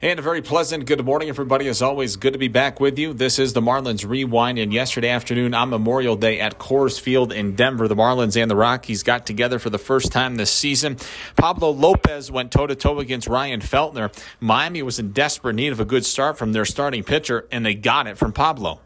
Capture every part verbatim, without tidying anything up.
And a very pleasant good morning, everybody. As always, good to be back with you. This is the Marlins Rewind, and yesterday afternoon on Memorial Day at Coors Field in Denver, the Marlins and the Rockies got together for the first time this season. Pablo Lopez went toe-to-toe against Ryan Feltner. Miami was in desperate need of a good start from their starting pitcher, and they got it from Pablo.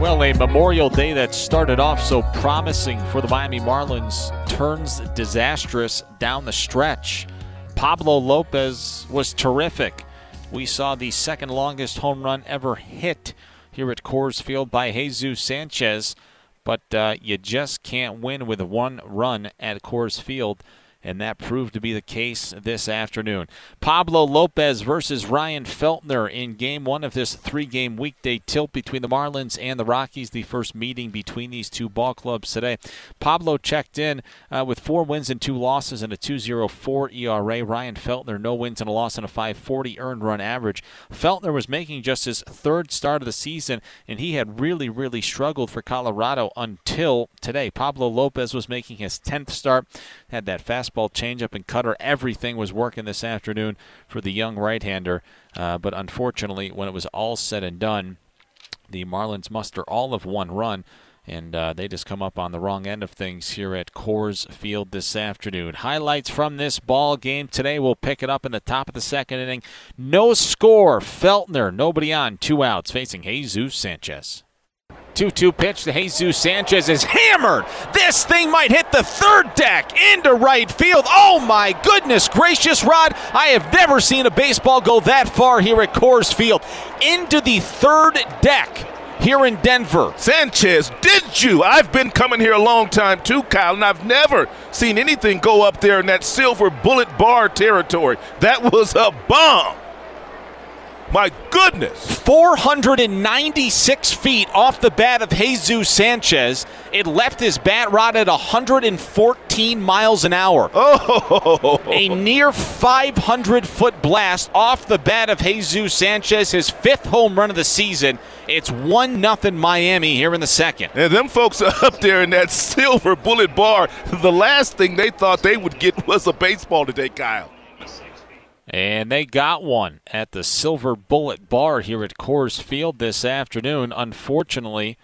Well, a Memorial Day that started off so promising for the Miami Marlins turns disastrous down the stretch. Pablo Lopez was terrific. We saw the second longest home run ever hit here at Coors Field by Jesus Sanchez, but uh, you just can't win with one run at Coors Field, and that proved to be the case this afternoon. Pablo Lopez versus Ryan Feltner in game one of this three-game weekday tilt between the Marlins and the Rockies, the first meeting between these two ball clubs today. Pablo checked in uh, with four wins and two losses and a two point oh four E R A. Ryan Feltner, no wins and a loss and a five forty earned run average. Feltner was making just his third start of the season, and he had really, really struggled for Colorado until today. Pablo Lopez was making his tenth start, had that fastball, changeup, and cutter. Everything was working this afternoon for the young right-hander. Uh, but unfortunately, when it was all said and done, the Marlins muster all of one run, and uh, they just come up on the wrong end of things here at Coors Field this afternoon. Highlights from this ball game today. We'll pick it up in the top of the second inning. No score. Feltner, nobody on, two outs, facing Jesus Sanchez. two two pitch to Jesus Sanchez is hammered. This thing might hit the third deck into right field. Oh, my goodness gracious, Rod. I have never seen a baseball go that far here at Coors Field. Into the third deck here in Denver. Sanchez, did you? I've been coming here a long time too, Kyle, and I've never seen anything go up there in that silver bullet bar territory. That was a bomb. My goodness. four hundred ninety-six feet off the bat of Jesus Sanchez. It left his bat rod at one hundred fourteen miles an hour. Oh. A near five hundred foot blast off the bat of Jesus Sanchez, his fifth home run of the season. It's one nothing Miami here in the second. And them folks are up there in that silver bullet bar. The last thing they thought they would get was a baseball today, Kyle. And they got one at the Silver Bullet Bar here at Coors Field this afternoon. Unfortunately,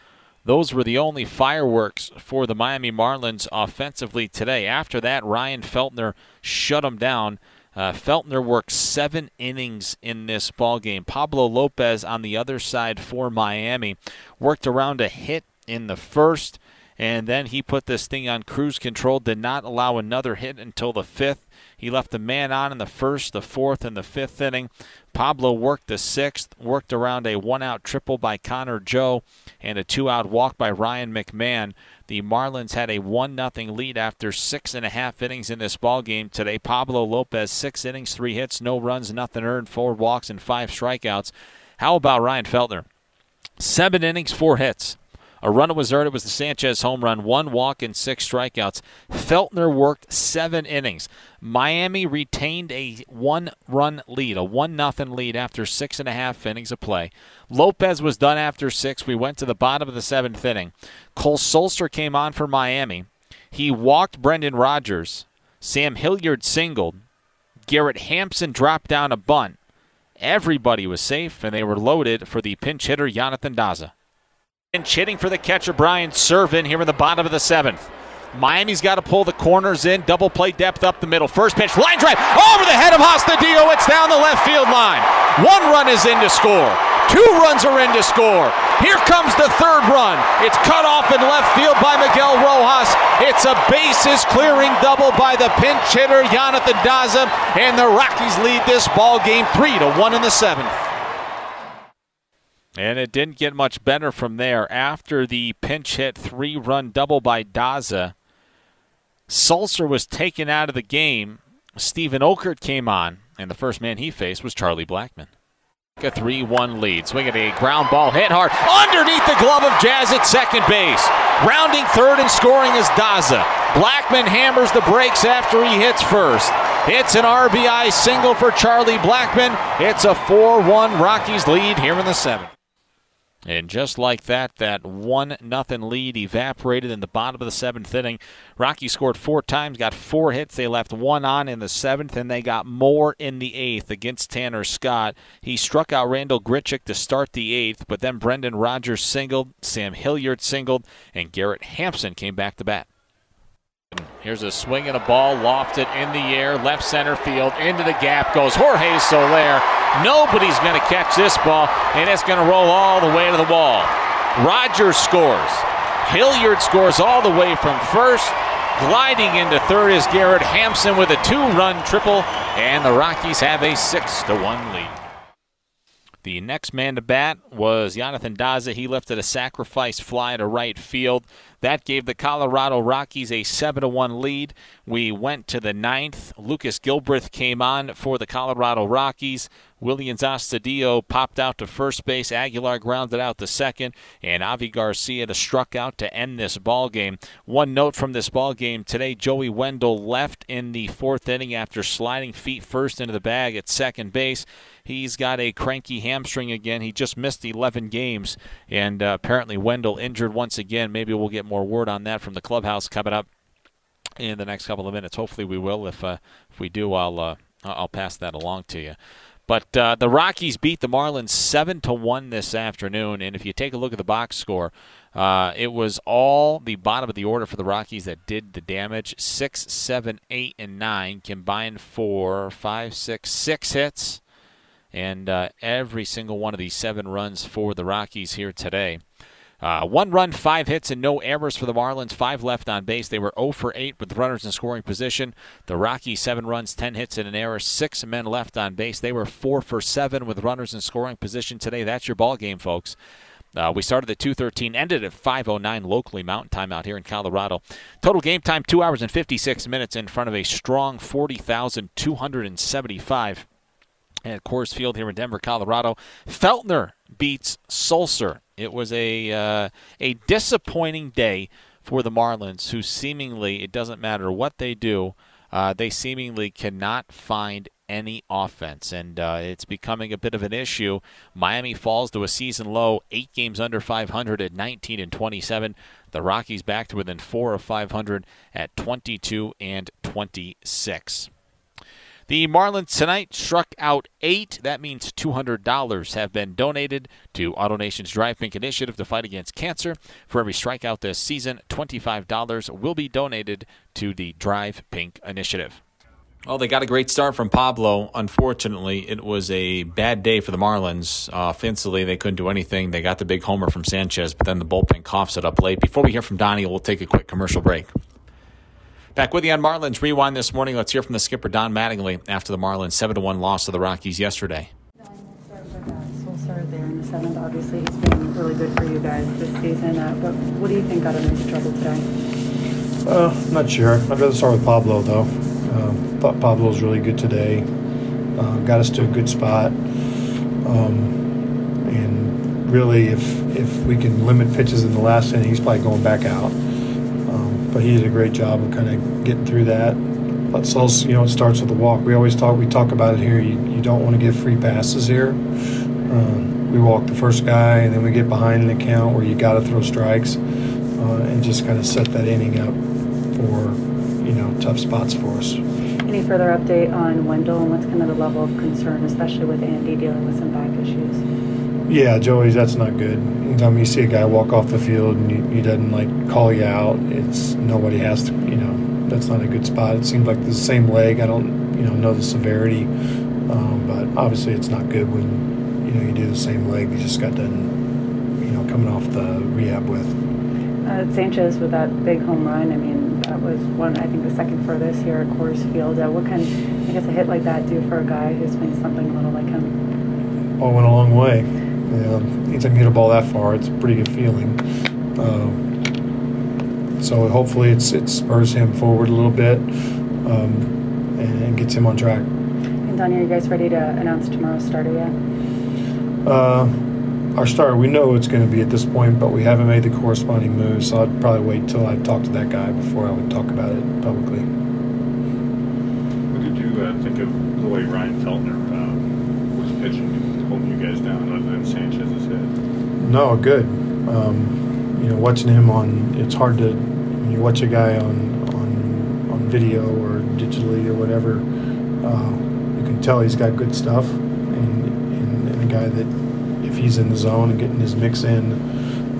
those were the only fireworks for the Miami Marlins offensively today. After that, Ryan Feltner shut them down. Uh, Feltner worked seven innings in this ballgame. Pablo Lopez on the other side for Miami worked around a hit in the first, and then he put this thing on cruise control, did not allow another hit until the fifth. He left the man on in the first, the fourth, and the fifth inning. Pablo worked the sixth, worked around a one-out triple by Connor Joe and a two-out walk by Ryan McMahon. The Marlins had a one nothing lead after six and a half innings in this ballgame today. Pablo Lopez, six innings, three hits, no runs, nothing earned, four walks, and five strikeouts. How about Ryan Feltner? Seven innings, four hits. A run was earned. It was the Sanchez home run, one walk and six strikeouts. Feltner worked seven innings. Miami retained a one-run lead, a one nothing lead after six and a half innings of play. Lopez was done after six. We went to the bottom of the seventh inning. Cole Sulser came on for Miami. He walked Brendan Rogers. Sam Hilliard singled. Garrett Hampson dropped down a bunt. Everybody was safe, and they were loaded for the pinch hitter, Yonathan Daza. Pinch hitting for the catcher, Brian Serven, here in the bottom of the seventh. Miami's got to pull the corners in, double play depth up the middle. First pitch, line drive, over the head of Astudillo. It's down the left field line. One run is in to score. Two runs are in to score. Here comes the third run. It's cut off in left field by Miguel Rojas. It's a bases-clearing double by the pinch hitter, Yonathan Daza, and the Rockies lead this ball game three to one in the seventh. And it didn't get much better from there. After the pinch hit three-run double by Daza, Sulser was taken out of the game. Steven Okert came on, and the first man he faced was Charlie Blackmon. A three one lead. Swing at a ground ball, hit hard, underneath the glove of Jazz at second base. Rounding third and scoring is Daza. Blackmon hammers the brakes after he hits first. It's an R B I single for Charlie Blackmon. It's a four one Rockies lead here in the seventh. And just like that, that one nothing lead evaporated in the bottom of the seventh inning. Rockies scored four times, got four hits. They left one on in the seventh, and they got more in the eighth against Tanner Scott. He struck out Randal Grichuk to start the eighth, but then Brendan Rogers singled, Sam Hilliard singled, and Garrett Hampson came back to bat. Here's a swing and a ball lofted in the air, left center field, into the gap goes Jorge Soler. Nobody's going to catch this ball, and it's going to roll all the way to the wall. Rogers scores. Hilliard scores all the way from first. Gliding into third is Garrett Hampson with a two-run triple, and the Rockies have a six to one lead. The next man to bat was Yonathan Daza. He lifted a sacrifice fly to right field. That gave the Colorado Rockies a seven to one lead. We went to the ninth. Lucas Gilbreath came on for the Colorado Rockies. Willians Astudillo popped out to first base. Aguilar grounded out to second. And Avi Garcia struck out to end this ball game. One note from this ball game today, Joey Wendle left in the fourth inning after sliding feet first into the bag at second base. He's got a cranky hamstring again. He just missed eleven games. And uh, apparently Wendle injured once again. Maybe we'll get more word on that from the clubhouse coming up in the next couple of minutes. Hopefully we will. If uh, if we do, I'll uh, I'll pass that along to you. But uh, the Rockies beat the Marlins seven to one this afternoon. And if you take a look at the box score, uh, it was all the bottom of the order for the Rockies that did the damage. six, seven, eight, and nine combined for five, six, six hits. And uh, every single one of these seven runs for the Rockies here today. Uh, one run, five hits, and no errors for the Marlins. Five left on base. They were oh for eight with runners in scoring position. The Rockies, seven runs, ten hits, and an error. Six men left on base. They were four for seven with runners in scoring position today. That's your ball game, folks. Uh, we started at two thirteen, ended at five oh nine locally, Mountain Time out here in Colorado. Total game time, two hours and fifty-six minutes in front of a strong forty thousand two hundred seventy-five at Coors Field here in Denver, Colorado. Feltner beats Sulser. It was a uh, a disappointing day for the Marlins, who seemingly, it doesn't matter what they do, uh, they seemingly cannot find any offense. And uh, it's becoming a bit of an issue. Miami falls to a season low, eight games under five hundred at nineteen and twenty-seven. The Rockies back to within four of five hundred at twenty-two and twenty-six. The Marlins tonight struck out eight. That means two hundred dollars have been donated to AutoNation's Drive Pink initiative to fight against cancer. For every strikeout this season, twenty-five dollars will be donated to the Drive Pink initiative. Well, they got a great start from Pablo. Unfortunately, it was a bad day for the Marlins. Uh, offensively, they couldn't do anything. They got the big homer from Sanchez, but then the bullpen coughs it up late. Before we hear from Donnie, we'll take a quick commercial break. Back with you on Marlins Rewind this morning. Let's hear from the skipper, Don Mattingly, after the Marlins' seven to one loss to the Rockies yesterday. Sulser there in the seventh. Obviously, he's been really good for you guys this season. Uh, but what do you think got him into trouble today? Uh, not sure. I'd rather start with Pablo, though. Uh, thought Pablo was really good today. Uh, got us to a good spot. Um, and really, if if we can limit pitches in the last inning, he's probably going back out. Um, but he did a great job of kind of getting through that. But Sulser, you know, it starts with the walk. We always talk, we talk about it here. You, you don't want to give free passes here. Um, we walk the first guy, and then we get behind an account where you got to throw strikes uh, and just kind of set that inning up for, you know, tough spots for us. Any further update on Wendle and what's kind of the level of concern, especially with Andy dealing with some back issues? Yeah, Joey, that's not good. Anytime you see a guy walk off the field and he, he doesn't like call you out, it's nobody has to, you know, that's not a good spot. It seems like the same leg. I don't, you know, know the severity, um, but obviously it's not good when, you know, you do the same leg you just got done, you know, coming off the rehab with. Uh, Sanchez with that big home run, I mean, that was one, I think the second furthest here at Coors Field. Uh, what can, I guess, a hit like that do for a guy who's been something little like him? Oh, it went a long way. Yeah, anytime you hit a ball that far, it's a pretty good feeling. Um, So hopefully it's it spurs him forward a little bit um, and, and gets him on track. And Donnie, are you guys ready to announce tomorrow's starter yet? Uh, our starter, we know it's going to be at this point, but we haven't made the corresponding move, so I'd probably wait till I talk to that guy before I would talk about it publicly. What did you uh, think of the way Ryan Feltner um, was pitching, holding you guys down other than Sanchez's hit? No, good. Um, You know, watching him on, it's hard to, when you watch a guy on on, on video or digitally or whatever, uh, you can tell he's got good stuff. And, and, and a guy that, if he's in the zone and getting his mix in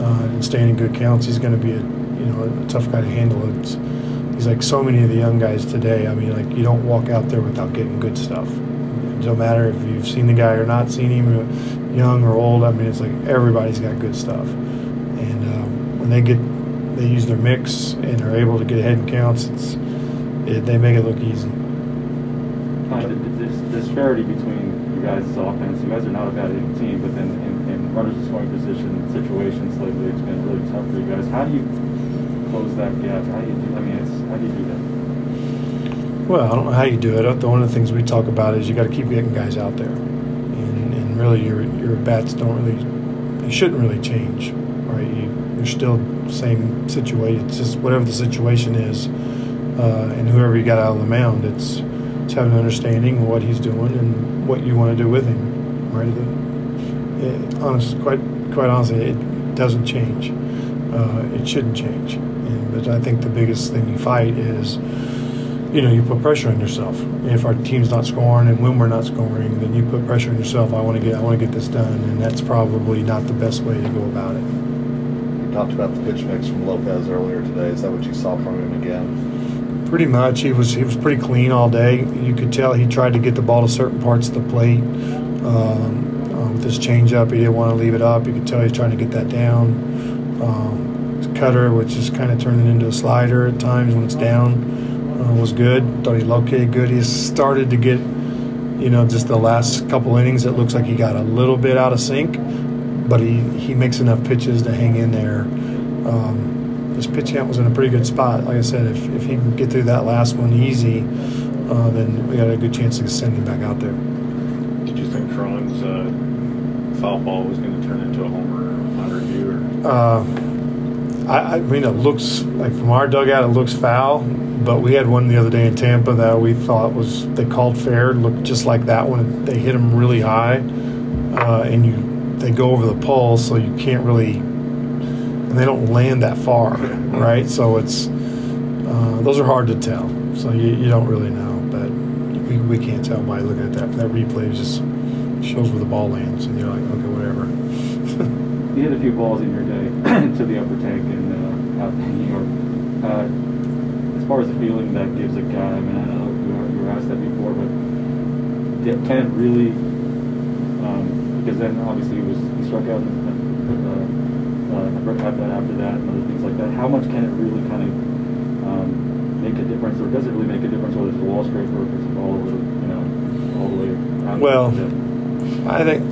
uh, and staying in good counts, he's going to be a, you know, a tough guy to handle. It's, he's like so many of the young guys today. I mean, like, you don't walk out there without getting good stuff. It don't matter if you've seen the guy or not seen him, young or old. I mean, it's like everybody's got good stuff. And um, when they get, they use their mix and are able to get ahead in counts, it's, it, they make it look easy. The disparity between you guys' offense, you guys are not a bad hitting team, but then in, in runners' scoring position situations lately, it's been really tough for you guys. How do you close that gap? How do you do? I mean, it's, how do you do that? Well, I don't know how you do it. One of the things we talk about is you got to keep getting guys out there, and, and really your your bats don't really, they shouldn't really change. Right, you, you're still same situation. It's just whatever the situation is, uh, and whoever you got out on the mound, it's, it's having an understanding of what he's doing and what you want to do with him. Right, it, it, honest, quite quite honestly, it doesn't change. Uh, it shouldn't change. And, but I think the biggest thing you fight is, you know, you put pressure on yourself. And if our team's not scoring, and when we're not scoring, then you put pressure on yourself. I want to get, I want to get this done, and that's probably not the best way to go about it. Talked about the pitch mix from Lopez earlier today. Is that what you saw from him again? Pretty much. He was he was pretty clean all day. You could tell he tried to get the ball to certain parts of the plate. Um, uh, with his changeup, he didn't want to leave it up. You could tell he's trying to get that down. Um, his cutter, which is kind of turning into a slider at times when it's down, uh, was good. Thought he located good. He started to get, you know, just the last couple innings, it looks like he got a little bit out of sync. But he, he makes enough pitches to hang in there. Um, his pitch count was in a pretty good spot. Like I said, if, if he can get through that last one easy, uh, then we got a good chance to send him back out there. Did you think Cron's uh, foul ball was going to turn into a homer under you? Or? Uh, I, I mean, it looks like from our dugout, it looks foul. But we had one the other day in Tampa that we thought was, they called fair, looked just like that one. They hit him really high, uh, and you. They go over the pole, so you can't really, and they don't land that far, right? So it's, uh, those are hard to tell. So you, you don't really know, but we, we can't tell by looking at that. That replay just shows where the ball lands, and you're like, okay, whatever. You hit a few balls in your day to the upper tank and uh, out in New York. Uh, as far as the feeling that gives a guy, I mean, I know you were asked that before, but can it really, um, because then obviously he was he struck out and uh, uh, had that after that and other things like that. How much can it really kind of um, make a difference, or does it really make a difference whether it's a wall straight or if it's a ball, or, you know, all the way out? Well, yeah. I think, I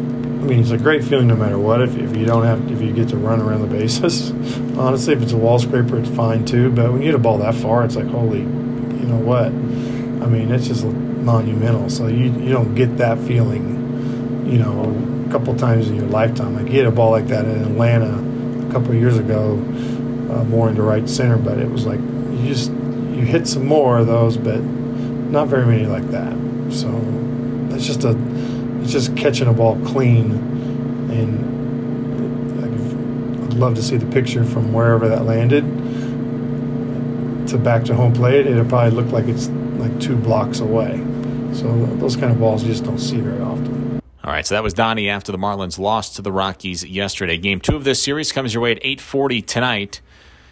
mean, it's a great feeling no matter what. If, if you don't have, if you get to run around the bases, honestly, if it's a wall scraper, it's fine too. But when you hit a ball that far, it's like, holy, you know what? I mean, it's just monumental. So you you don't get that feeling, you know, couple times in your lifetime. Like, he hit a ball like that in Atlanta a couple of years ago, uh, more into right center, but it was like you just you hit some more of those, but not very many like that. So it's just a it's just catching a ball clean, and like, I'd love to see the picture from wherever that landed to back to home plate. It'll probably look like it's like two blocks away. So those kind of balls you just don't see very often. All right, so that was Donnie after the Marlins lost to the Rockies yesterday. Game two of this series comes your way at eight forty tonight.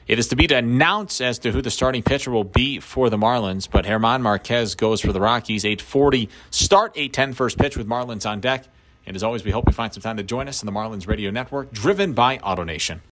It is to be to announce as to who the starting pitcher will be for the Marlins, but German Marquez goes for the Rockies. eight forty start, eight ten first pitch with Marlins on deck. And as always, we hope you find some time to join us on the Marlins Radio Network, driven by AutoNation.